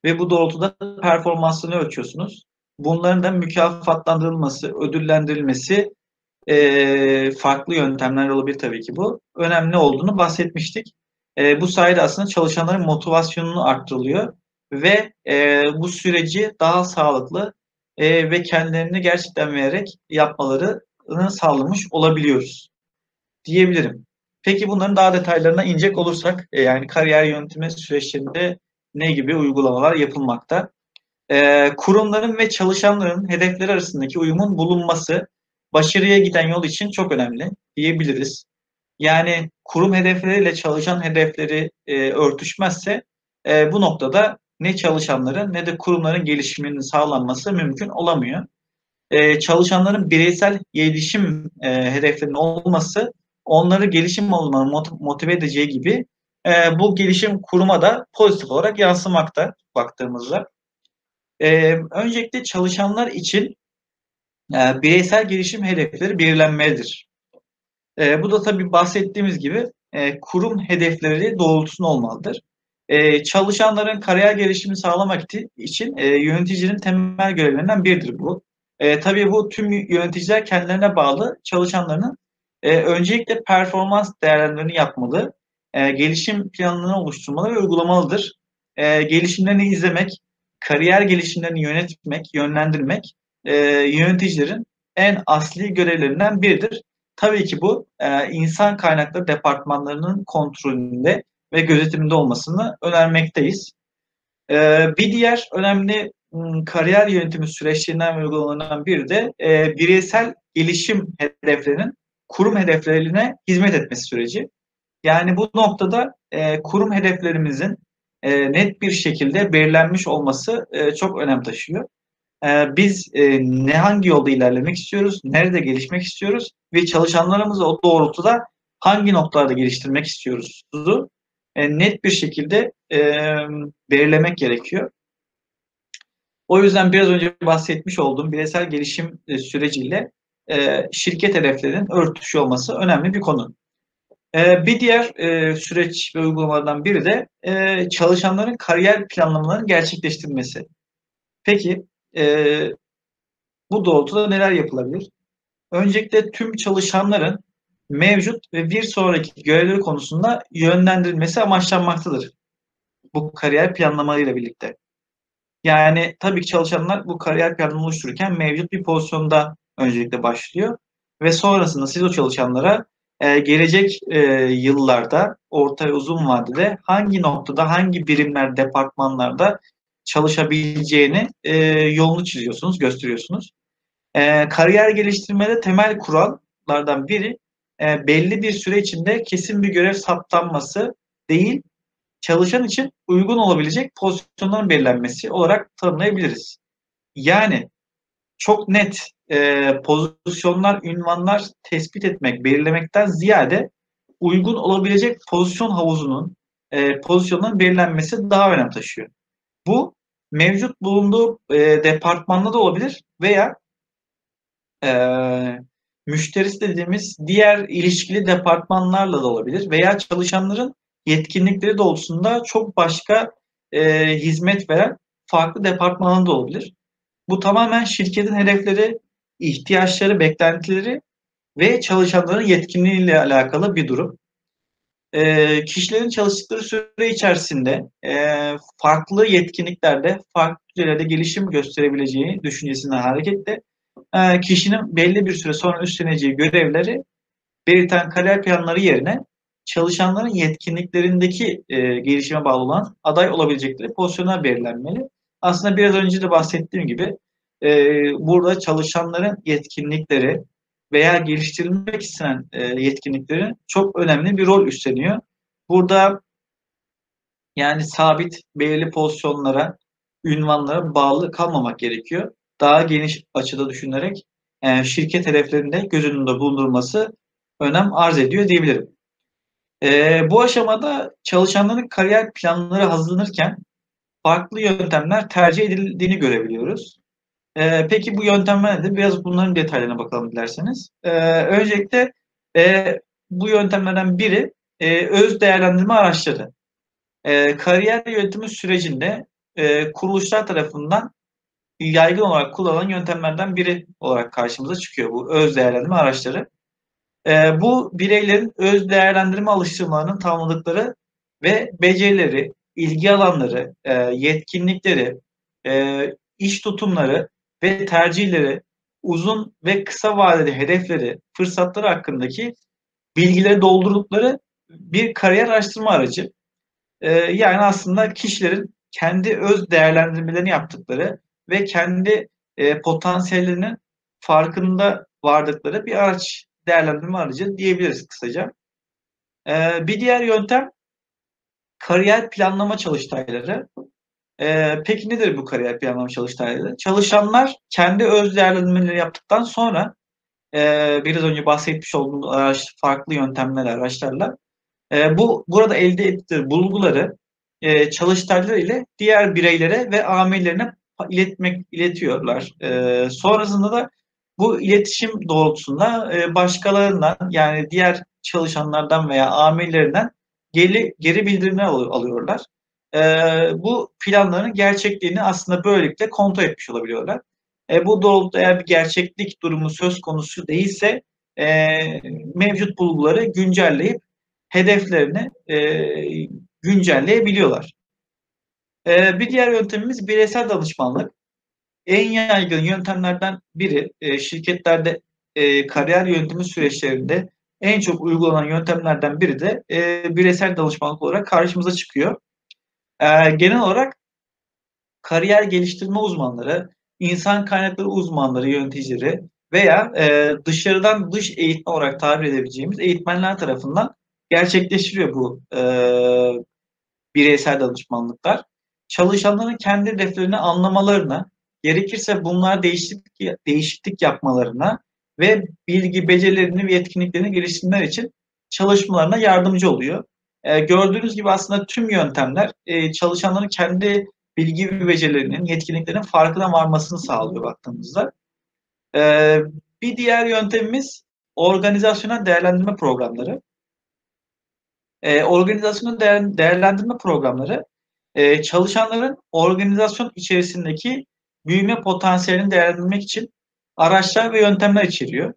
ve bu doğrultuda performansını ölçüyorsunuz. Bunların da mükafatlandırılması, ödüllendirilmesi, e, farklı yöntemler olabilir tabii ki bu. Önemli olduğunu bahsetmiştik. E, bu sayede aslında çalışanların motivasyonunu arttırılıyor ve e, bu süreci daha sağlıklı e, ve kendilerini gerçekten vererek yapmalarını sağlamış olabiliyoruz diyebilirim. Peki bunların daha detaylarına inecek olursak, e, yani kariyer yönetimi süreçlerinde ne gibi uygulamalar yapılmakta? E, kurumların ve çalışanların hedefleri arasındaki uyumun bulunması başarıya giden yol için çok önemli diyebiliriz. Yani kurum hedefleriyle çalışan hedefleri e, örtüşmezse e, bu noktada ne çalışanların ne de kurumların gelişiminin sağlanması mümkün olamıyor. E, çalışanların bireysel gelişim e, hedeflerinin olması onları gelişim olmanı motive edeceği gibi e, bu gelişim kuruma da pozitif olarak yansımakta baktığımızda. E, öncelikle çalışanlar için e, bireysel gelişim hedefleri belirlenmelidir. E, bu da tabii bahsettiğimiz gibi e, kurum hedefleri doğrultusunda olmalıdır. E, çalışanların kariyer gelişimi sağlamak için e, yöneticinin temel görevlerinden biridir bu. E, tabii bu tüm yöneticiler kendilerine bağlı çalışanlarının e, öncelikle performans değerlendirmelerini yapmalı, e, gelişim planlarını oluşturmalı ve uygulamalıdır. E, gelişimlerini izlemek, kariyer gelişimlerini yönetmek, yönlendirmek e, yöneticilerin en asli görevlerinden biridir. Tabii ki bu e, insan kaynakları departmanlarının kontrolünde ve gözetiminde olmasını önermekteyiz. E, bir diğer önemli m, kariyer yönetimi süreçlerinden ve uygulamalarından biri de e, bireysel gelişim hedeflerinin kurum hedeflerine hizmet etmesi süreci. Yani bu noktada e, kurum hedeflerimizin e, net bir şekilde belirlenmiş olması e, çok önem taşıyor. Biz e, ne hangi yolda ilerlemek istiyoruz, nerede gelişmek istiyoruz ve çalışanlarımızı o doğrultuda hangi noktalarda geliştirmek istiyoruz? E, net bir şekilde e, belirlemek gerekiyor. O yüzden biraz önce bahsetmiş olduğum bireysel gelişim süreciyle e, şirket hedeflerinin örtüşüyor olması önemli bir konu. E, bir diğer e, süreç ve uygulamalardan biri de e, çalışanların kariyer planlamalarının gerçekleştirilmesi. Peki, Ee, bu doğrultuda neler yapılabilir? Öncelikle tüm çalışanların mevcut ve bir sonraki görevleri konusunda yönlendirilmesi amaçlanmaktadır. Bu kariyer planlamasıyla birlikte. Yani tabii ki çalışanlar bu kariyer planını oluştururken mevcut bir pozisyonda öncelikle başlıyor ve sonrasında siz o çalışanlara e, gelecek e, yıllarda orta ve uzun vadede hangi noktada, hangi birimler, departmanlarda çalışabileceğini e, yolunu çiziyorsunuz, gösteriyorsunuz. E, kariyer geliştirmede temel kurallardan biri e, belli bir süre içinde kesin bir görev saptanması değil, çalışan için uygun olabilecek pozisyonların belirlenmesi olarak tanımlayabiliriz. Yani çok net e, pozisyonlar, ünvanlar tespit etmek, belirlemekten ziyade uygun olabilecek pozisyon havuzunun, e, pozisyonların belirlenmesi daha önem taşıyor. Bu mevcut bulunduğu e, departmanda da olabilir veya e, müşterisi dediğimiz diğer ilişkili departmanlarla da olabilir veya çalışanların yetkinlikleri doğrultusunda çok başka e, hizmet veren farklı departmanında da olabilir. Bu tamamen şirketin hedefleri, ihtiyaçları, beklentileri ve çalışanların yetkinliğiyle alakalı bir durum. E, kişilerin çalıştıkları süre içerisinde e, farklı yetkinliklerde, farklı düzeylerde gelişim gösterebileceği düşüncesinden hareketle e, kişinin belli bir süre sonra üstleneceği görevleri belirten kariyer planları yerine çalışanların yetkinliklerindeki e, gelişime bağlı olan aday olabilecekleri pozisyonlar belirlenmeli. Aslında biraz önce de bahsettiğim gibi e, burada çalışanların yetkinlikleri veya geliştirilmek istenen yetkinliklerin çok önemli bir rol üstleniyor. Burada yani sabit belirli pozisyonlara, ünvanlara bağlı kalmamak gerekiyor. Daha geniş açıda düşünerek şirket hedeflerinde göz önünde bulundurması önem arz ediyor diyebilirim. Bu aşamada çalışanların kariyer planları hazırlanırken farklı yöntemler tercih edildiğini görebiliyoruz. Ee, peki bu yöntemler nedir? Biraz bunların detaylarına bakalım dilerseniz. Ee, öncelikle e, bu yöntemlerden biri e, öz değerlendirme araçları. E, kariyer yönetimi sürecinde e, kuruluşlar tarafından yaygın olarak kullanılan yöntemlerden biri olarak karşımıza çıkıyor bu öz değerlendirme araçları. E, bu bireylerin öz değerlendirme alıştırmalarının tamamladıkları ve becerileri, ilgi alanları, e, yetkinlikleri, e, iş tutumları ve tercihleri, uzun ve kısa vadeli hedefleri, fırsatları hakkındaki bilgileri doldurdukları bir kariyer araştırma aracı. Ee, yani aslında kişilerin kendi öz değerlendirmelerini yaptıkları ve kendi e, potansiyellerinin farkında vardıkları bir araç, değerlendirme aracı diyebiliriz kısaca. Ee, bir diğer yöntem kariyer planlama çalıştayları. Ee, peki nedir bu kariyer planlama çalıştayları? Çalışanlar kendi öz değerlendirmelerini yaptıktan sonra e, biraz önce bahsetmiş olduğumuz araç, farklı yöntemler, araçlarla e, bu burada elde ettiği bulguları e, çalıştayları ile diğer bireylere ve amirlerine iletmek iletiyorlar. E, sonrasında da bu iletişim doğrultusunda e, başkalarından, yani diğer çalışanlardan veya amirlerinden geri, geri bildirimler alıyorlar. E, bu planların gerçekliğini aslında böylelikle kontrol etmiş olabiliyorlar. E, bu doğrultuda eğer bir gerçeklik durumu söz konusu değilse e, mevcut bulguları güncelleyip hedeflerini e, güncelleyebiliyorlar. E, bir diğer yöntemimiz bireysel danışmanlık. En yaygın yöntemlerden biri, e, şirketlerde e, kariyer yönetimi süreçlerinde en çok uygulanan yöntemlerden biri de e, bireysel danışmanlık olarak karşımıza çıkıyor. Genel olarak kariyer geliştirme uzmanları, insan kaynakları uzmanları, yöneticileri veya dışarıdan dış eğitmen olarak tabir edebileceğimiz eğitmenler tarafından gerçekleştiriyor bu e, bireysel danışmanlıklar. Çalışanların kendi hedeflerini anlamalarına, gerekirse bunlara değişiklik, değişiklik yapmalarına ve bilgi, becerilerini ve yetkinliklerini geliştirmeleri için çalışmalarına yardımcı oluyor. Ee, gördüğünüz gibi aslında tüm yöntemler e, çalışanların kendi bilgi ve becerilerinin, yetkinliklerinin farkına varmasını sağlıyor baktığımızda. Ee, bir diğer yöntemimiz organizasyonel değerlendirme programları. Ee, organizasyonel değer, değerlendirme programları e, çalışanların organizasyon içerisindeki büyüme potansiyelini değerlendirmek için araçlar ve yöntemler içeriyor.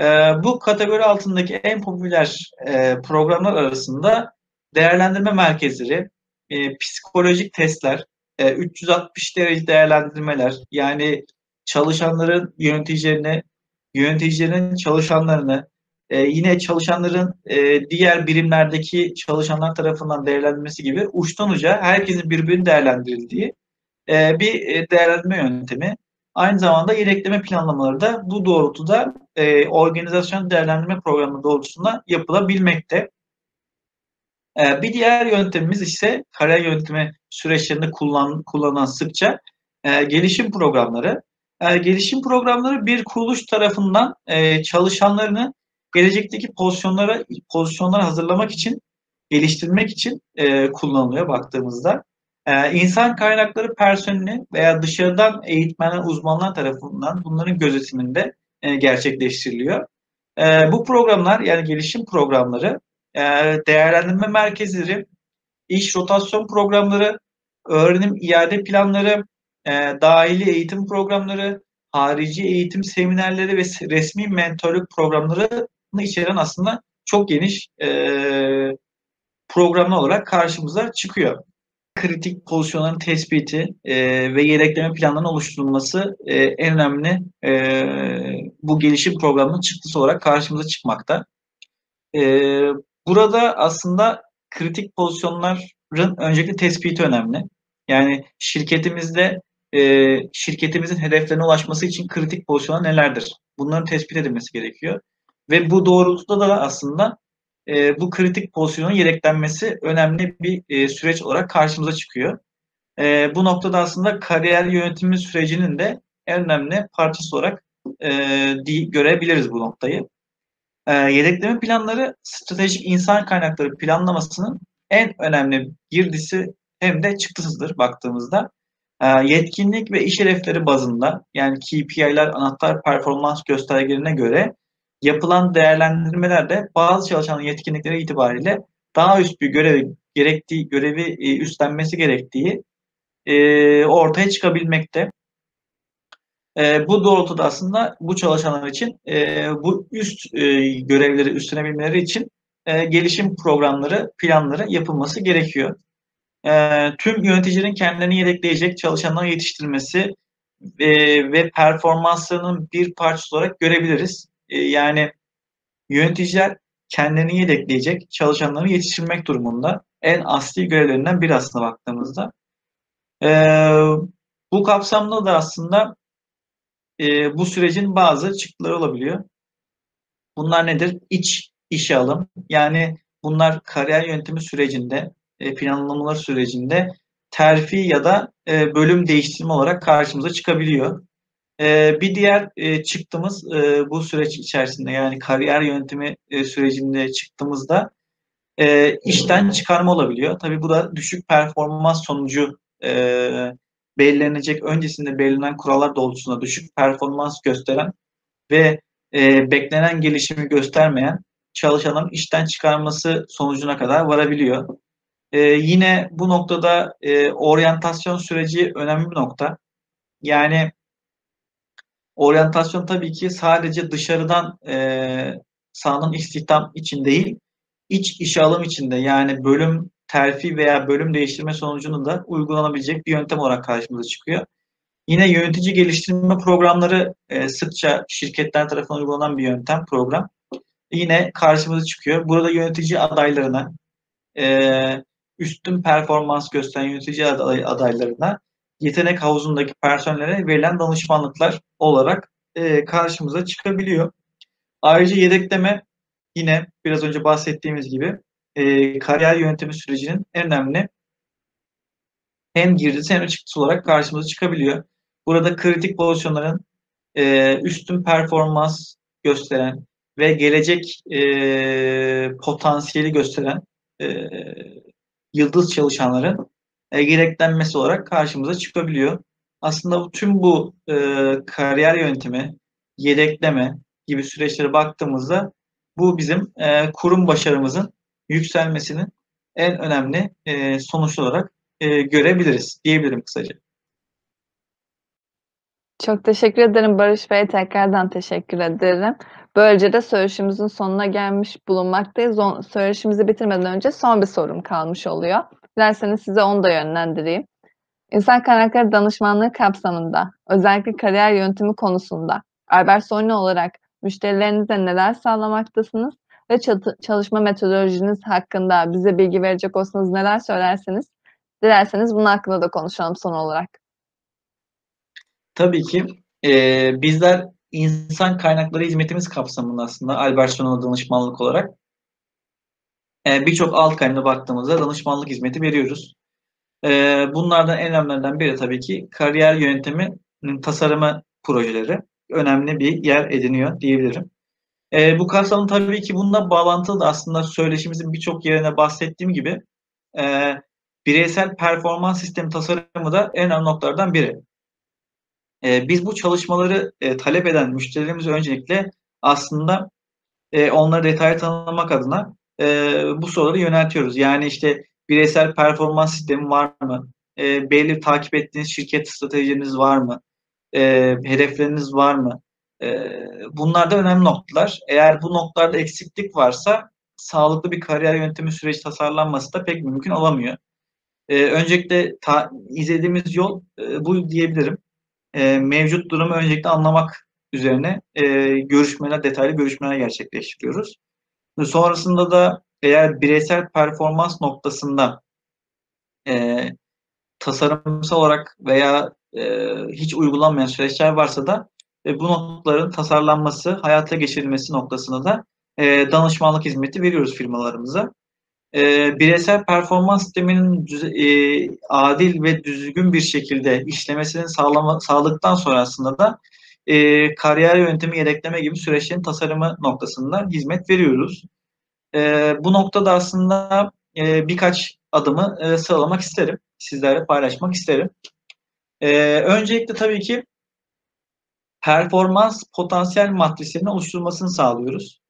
Ee, bu kategori altındaki en popüler e, programlar arasında değerlendirme merkezleri, e, psikolojik testler, e, üç yüz altmış derece değerlendirmeler, yani çalışanların yöneticilerini, yöneticilerin çalışanlarını, e, yine çalışanların e, diğer birimlerdeki çalışanlar tarafından değerlendirilmesi gibi uçtan uca herkesin birbirini değerlendirildiği e, bir değerlendirme yöntemi. Aynı zamanda yedekleme planlamaları da bu doğrultuda e, organizasyon değerlendirme programı doğrultusunda yapılabilmekte. E, bir diğer yöntemimiz ise kariyer yönetimi süreçlerinde kullan, kullanılan sıkça e, gelişim programları. E, gelişim programları bir kuruluş tarafından e, çalışanlarını gelecekteki pozisyonlara pozisyonlara hazırlamak için, geliştirmek için e, kullanılıyor baktığımızda. Ee, insan kaynakları personeli veya dışarıdan eğitmenler, uzmanlar tarafından bunların gözetiminde e, gerçekleştiriliyor. E, bu programlar, yani gelişim programları, e, değerlendirme merkezleri, iş rotasyon programları, öğrenim iade planları, e, dahili eğitim programları, harici eğitim seminerleri ve resmi mentorluk programlarını içeren aslında çok geniş e, programlar olarak karşımıza çıkıyor. Kritik pozisyonların tespiti e, ve yedekleme planlarının oluşturulması e, en önemli e, bu gelişim programının çıktısı olarak karşımıza çıkmakta. E, burada aslında kritik pozisyonların öncelikle tespiti önemli. Yani şirketimizde e, şirketimizin hedeflerine ulaşması için kritik pozisyonlar nelerdir? Bunların tespit edilmesi gerekiyor. Ve bu doğrultuda da aslında E, bu kritik pozisyonun yedeklenmesi önemli bir e, süreç olarak karşımıza çıkıyor. E, bu noktada aslında kariyer yönetimi sürecinin de en önemli parçası olarak e, görebiliriz bu noktayı. E, yedekleme planları stratejik insan kaynakları planlamasının en önemli girdisi hem de çıktısıdır baktığımızda. Yetkinlik ve iş hedefleri bazında, yani K P I'ler, anahtar performans göstergelerine göre yapılan değerlendirmelerde bazı çalışanın yetkinlikleri itibariyle daha üst bir görevi gerektiği görevi üstlenmesi gerektiği ortaya çıkabilmekte. Bu doğrultuda aslında bu çalışanlar için bu üst görevleri üstlenebilmeleri için gelişim programları, planları yapılması gerekiyor. E, tüm yöneticilerin kendilerini yedekleyecek çalışanları yetiştirmesi e, ve performanslarının bir parçası olarak görebiliriz. E, yani yöneticiler kendilerini yedekleyecek çalışanları yetiştirmek durumunda. En asli görevlerinden biri aslında baktığımızda. E, bu kapsamda da aslında e, bu sürecin bazı çıktıları olabiliyor. Bunlar nedir? İç işe alım. Yani bunlar kariyer yönetimi sürecinde, planlamalar sürecinde terfi ya da bölüm değiştirme olarak karşımıza çıkabiliyor. Bir diğer çıktığımız bu süreç içerisinde, yani kariyer yönetimi sürecinde çıktığımızda işten çıkarma olabiliyor. Tabii bu da düşük performans sonucu belirlenecek, öncesinde belirlenen kurallar doğrultusunda düşük performans gösteren ve beklenen gelişimi göstermeyen çalışanların işten çıkarması sonucuna kadar varabiliyor. Ee, yine bu noktada e, oryantasyon süreci önemli bir nokta. Yani oryantasyon tabii ki sadece dışarıdan e, sahanın istihdam için değil, iç işe alım için de, yani bölüm terfi veya bölüm değiştirme sonucunda da uygulanabilecek bir yöntem olarak karşımıza çıkıyor. Yine yönetici geliştirme programları e, sıkça şirketler tarafından uygulanan bir yöntem, program. Yine karşımıza çıkıyor. Burada yönetici adaylarına, e, üstün performans gösteren yönetici aday adaylarına, yetenek havuzundaki personellere verilen danışmanlıklar olarak e, karşımıza çıkabiliyor. Ayrıca yedekleme, yine biraz önce bahsettiğimiz gibi e, kariyer yönetimi sürecinin en önemli hem girdisi hem çıktısı olarak karşımıza çıkabiliyor. Burada kritik pozisyonların e, üstün performans gösteren ve gelecek e, potansiyeli gösteren e, yıldız çalışanların e, gereklenmesi olarak karşımıza çıkabiliyor. Aslında tüm bu e, kariyer yönetimi, yedekleme gibi süreçlere baktığımızda bu bizim e, kurum başarımızın yükselmesinin en önemli e, sonuç olarak e, görebiliriz diyebilirim kısaca. Çok teşekkür ederim Barış Bey. Tekrardan teşekkür ederim. Böylece de söyleşimizin sonuna gelmiş bulunmaktayız. Söyleşimizi bitirmeden önce son bir sorum kalmış oluyor. Dilerseniz size onu da yönlendireyim. İnsan kaynakları danışmanlığı kapsamında, özellikle kariyer yönetimi konusunda Albertson olarak müşterilerinize neler sağlamaktasınız ve çalışma metodolojiniz hakkında bize bilgi verecek olsanız neler söylersiniz? Dilerseniz bunun hakkında da konuşalım son olarak. Tabii ki e, bizler insan kaynakları hizmetimiz kapsamında aslında Albertson'a danışmanlık olarak e, birçok alt kalemde baktığımızda danışmanlık hizmeti veriyoruz. E, bunlardan en önemlilerinden biri tabii ki kariyer yönetiminin tasarımı projeleri önemli bir yer ediniyor diyebilirim. E, bu kapsamda tabii ki bununla bağlantılı da aslında söyleşimizin birçok yerine bahsettiğim gibi e, bireysel performans sistemi tasarımı da en önemli noktalardan biri. Biz bu çalışmaları e, talep eden müşterilerimizi öncelikle aslında e, onları detaylı tanımlamak adına e, bu soruları yöneltiyoruz. Yani işte bireysel performans sistemi var mı? E, belli takip ettiğiniz şirket stratejiniz var mı? E, hedefleriniz var mı? E, bunlar da önemli noktalar. Eğer bu noktalarda eksiklik varsa sağlıklı bir kariyer yönetimi süreci tasarlanması da pek mümkün olamıyor. E, öncelikle ta, izlediğimiz yol e, bu diyebilirim. Mevcut durumu öncelikle anlamak üzerine görüşmeler, detaylı görüşmeler gerçekleştiriyoruz. Sonrasında da eğer bireysel performans noktasında e, tasarımsal olarak veya e, hiç uygulanmayan süreçler varsa da e, bu noktaların tasarlanması, hayata geçirilmesi noktasında da e, danışmanlık hizmeti veriyoruz firmalarımıza. E, bireysel performans sisteminin düze, e, adil ve düzgün bir şekilde işlemesinin sağlama, sağladıktan sonra aslında da e, kariyer yönetimi, yedekleme gibi süreçlerin tasarımı noktasında hizmet veriyoruz. E, bu noktada aslında e, birkaç adımı e, sıralamak isterim sizlerle paylaşmak isterim. Ee, öncelikle tabii ki performans potansiyel matrisinin oluşturulmasını sağlıyoruz.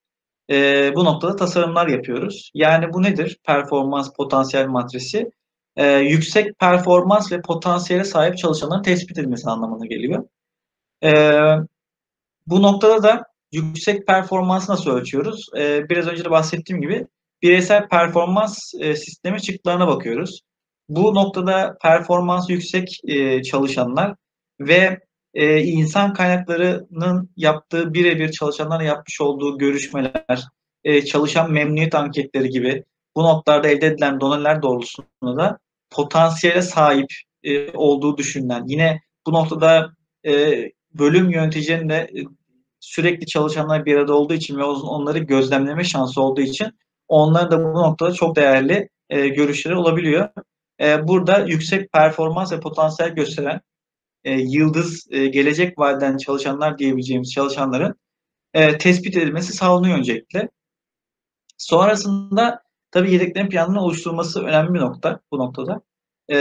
Ee, bu noktada tasarımlar yapıyoruz. Yani bu nedir? Performans potansiyel matrisi ee, yüksek performans ve potansiyele sahip çalışanların tespit edilmesi anlamına geliyor. Ee, bu noktada da yüksek performansı nasıl ölçüyoruz? Ee, biraz önce de bahsettiğim gibi bireysel performans e, sistemi çıktılarına bakıyoruz. Bu noktada performansı yüksek e, çalışanlar ve e, insan kaynaklarının yaptığı birebir çalışanların yapmış olduğu görüşmeler, e, çalışan memnuniyet anketleri gibi bu noktalarda elde edilen doneler doğrultusunda da potansiyele sahip e, olduğu düşünülen, yine bu noktada e, bölüm yöneticilerinin de e, sürekli çalışanlar bir arada olduğu için ve onları gözlemleme şansı olduğu için onlar da bu noktada çok değerli e, görüşleri olabiliyor. E, burada yüksek performans ve potansiyel gösteren e, yıldız e, gelecek vadeden çalışanlar diyebileceğimiz çalışanların e, tespit edilmesi sağlanıyor öncelikle. Sonrasında tabii yedeklerin planının oluşturulması önemli bir nokta bu noktada. E,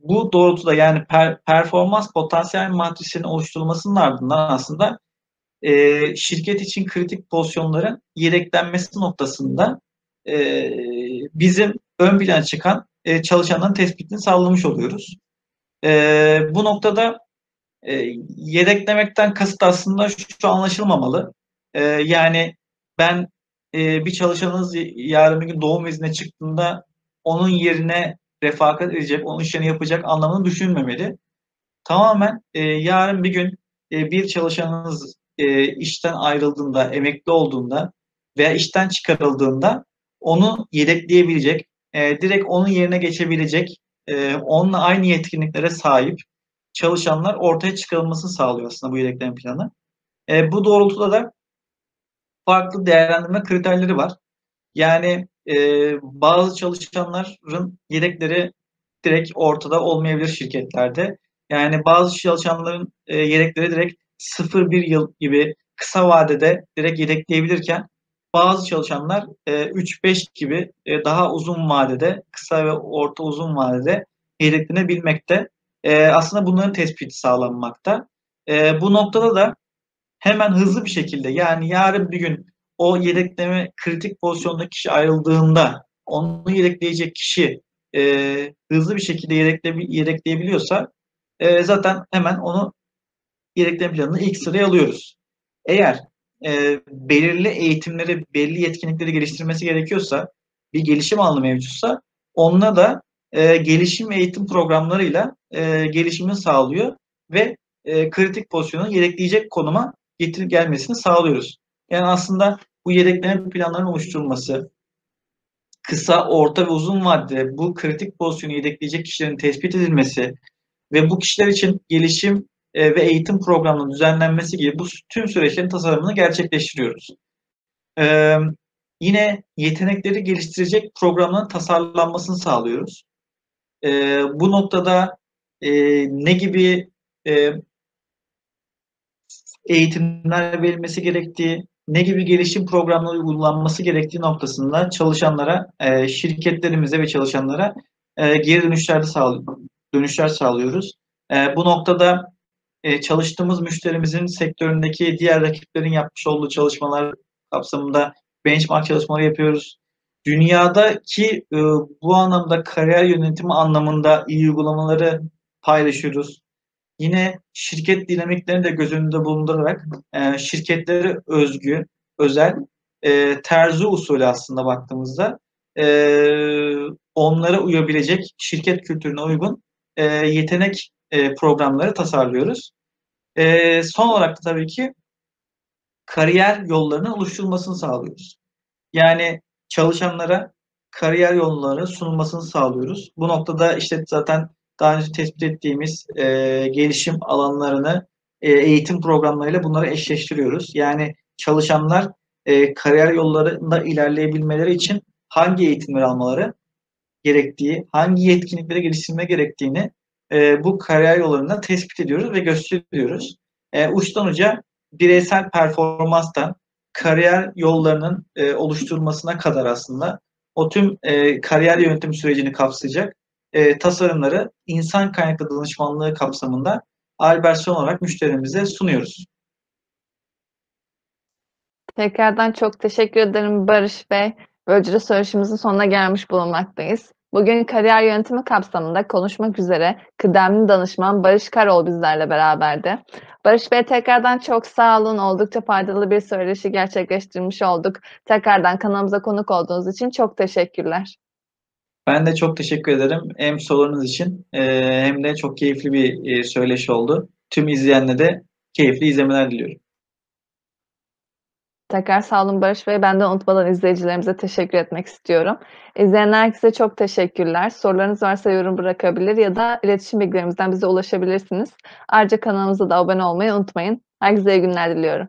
bu doğrultuda yani per, performans potansiyel matrisinin oluşturulmasının ardından aslında e, şirket için kritik pozisyonların yedeklenmesi noktasında e, bizim ön plana çıkan e, çalışanların tespitini sağlamış oluyoruz. E, bu noktada e, yedeklemekten kasıt aslında şu, şu anlaşılmamalı. E, yani ben e, bir çalışanınız yarın bir gün doğum iznine çıktığında onun yerine refakat edecek, onun işini yapacak anlamını düşünmemeli. Tamamen e, yarın bir gün e, bir çalışanınız e, işten ayrıldığında, emekli olduğunda veya işten çıkarıldığında onu yedekleyebilecek, e, direkt onun yerine geçebilecek, e, onunla aynı yetkinliklere sahip çalışanlar ortaya çıkarılmasını sağlıyor aslında bu yedekleme planı. E, bu doğrultuda da farklı değerlendirme kriterleri var. Yani e, bazı çalışanların yedekleri direkt ortada olmayabilir şirketlerde. Yani bazı çalışanların e, yedekleri direkt sıfır bir yıl gibi kısa vadede direkt yedekleyebilirken bazı çalışanlar üç beş gibi daha uzun vadede, kısa ve orta uzun vadede yedeklenebilmekte. Aslında bunların tespiti sağlanmakta. Bu noktada da hemen hızlı bir şekilde, yani yarın bir gün o yedekleme kritik pozisyondaki kişi ayrıldığında onu yedekleyecek kişi hızlı bir şekilde yedekleyebiliyorsa zaten hemen onu yedekleme planını ilk sıraya alıyoruz. Eğer E, belirli eğitimleri, belli yetkinlikleri geliştirmesi gerekiyorsa, bir gelişim alanı mevcutsa, onunla da e, gelişim ve eğitim programlarıyla e, gelişimini sağlıyor ve e, kritik pozisyonu yedekleyecek konuma getirip gelmesini sağlıyoruz. Yani aslında bu yedekleme planlarının oluşturulması, kısa, orta ve uzun vadede bu kritik pozisyonu yedekleyecek kişilerin tespit edilmesi ve bu kişiler için gelişim ve eğitim programının düzenlenmesi gibi bu tüm süreçlerin tasarımını gerçekleştiriyoruz. Ee, yine yetenekleri geliştirecek programların tasarlanmasını sağlıyoruz. Ee, bu noktada e, ne gibi e, eğitimler verilmesi gerektiği, ne gibi gelişim programları uygulanması gerektiği noktasında çalışanlara, e, şirketlerimize ve çalışanlara e, geri dönüşler sağ, dönüşler sağlıyoruz. E, bu noktada Ee, çalıştığımız müşterimizin sektöründeki diğer rakiplerin yapmış olduğu çalışmalar kapsamında benchmark çalışmaları yapıyoruz. Dünyadaki e, bu anlamda kariyer yönetimi anlamında iyi uygulamaları paylaşıyoruz. Yine şirket dinamiklerini de göz önünde bulundurarak e, şirketlere özgü, özel e, terzi usulü aslında baktığımızda e, onlara uyabilecek şirket kültürüne uygun e, yetenek e, programları tasarlıyoruz. Ee, son olarak da tabii ki kariyer yollarının oluşturulmasını sağlıyoruz. Yani çalışanlara kariyer yolları sunulmasını sağlıyoruz. Bu noktada işte zaten daha önce tespit ettiğimiz e, gelişim alanlarını e, eğitim programlarıyla bunları eşleştiriyoruz. Yani çalışanlar e, kariyer yollarında ilerleyebilmeleri için hangi eğitimleri almaları gerektiği, hangi yetkinlikleri geliştirme gerektiğini E, bu kariyer yollarında tespit ediyoruz ve gösteriyoruz. E, uçtan uca bireysel performanstan kariyer yollarının e, oluşturulmasına kadar aslında o tüm e, kariyer yönetim sürecini kapsayacak e, tasarımları insan kaynaklı danışmanlığı kapsamında Albertson olarak müşterimize sunuyoruz. Tekrardan çok teşekkür ederim Barış Bey. Böylece söyleşimizin sonuna gelmiş bulunmaktayız. Bugün kariyer yönetimi kapsamında konuşmak üzere kıdemli danışman Barış Karol bizlerle beraberdi. Barış Bey tekrardan çok sağ olun. Oldukça faydalı bir söyleşi gerçekleştirmiş olduk. Tekrardan kanalımıza konuk olduğunuz için çok teşekkürler. Ben de çok teşekkür ederim. Hem sorularınız için hem de çok keyifli bir söyleşi oldu. Tüm izleyenlere de keyifli izlemeler diliyorum. Tekrar sağ olun Barış Bey. Ben de unutmadan izleyicilerimize teşekkür etmek istiyorum. İzleyen herkese çok teşekkürler. Sorularınız varsa yorum bırakabilir ya da iletişim bilgilerimizden bize ulaşabilirsiniz. Ayrıca kanalımıza da abone olmayı unutmayın. Herkese iyi günler diliyorum.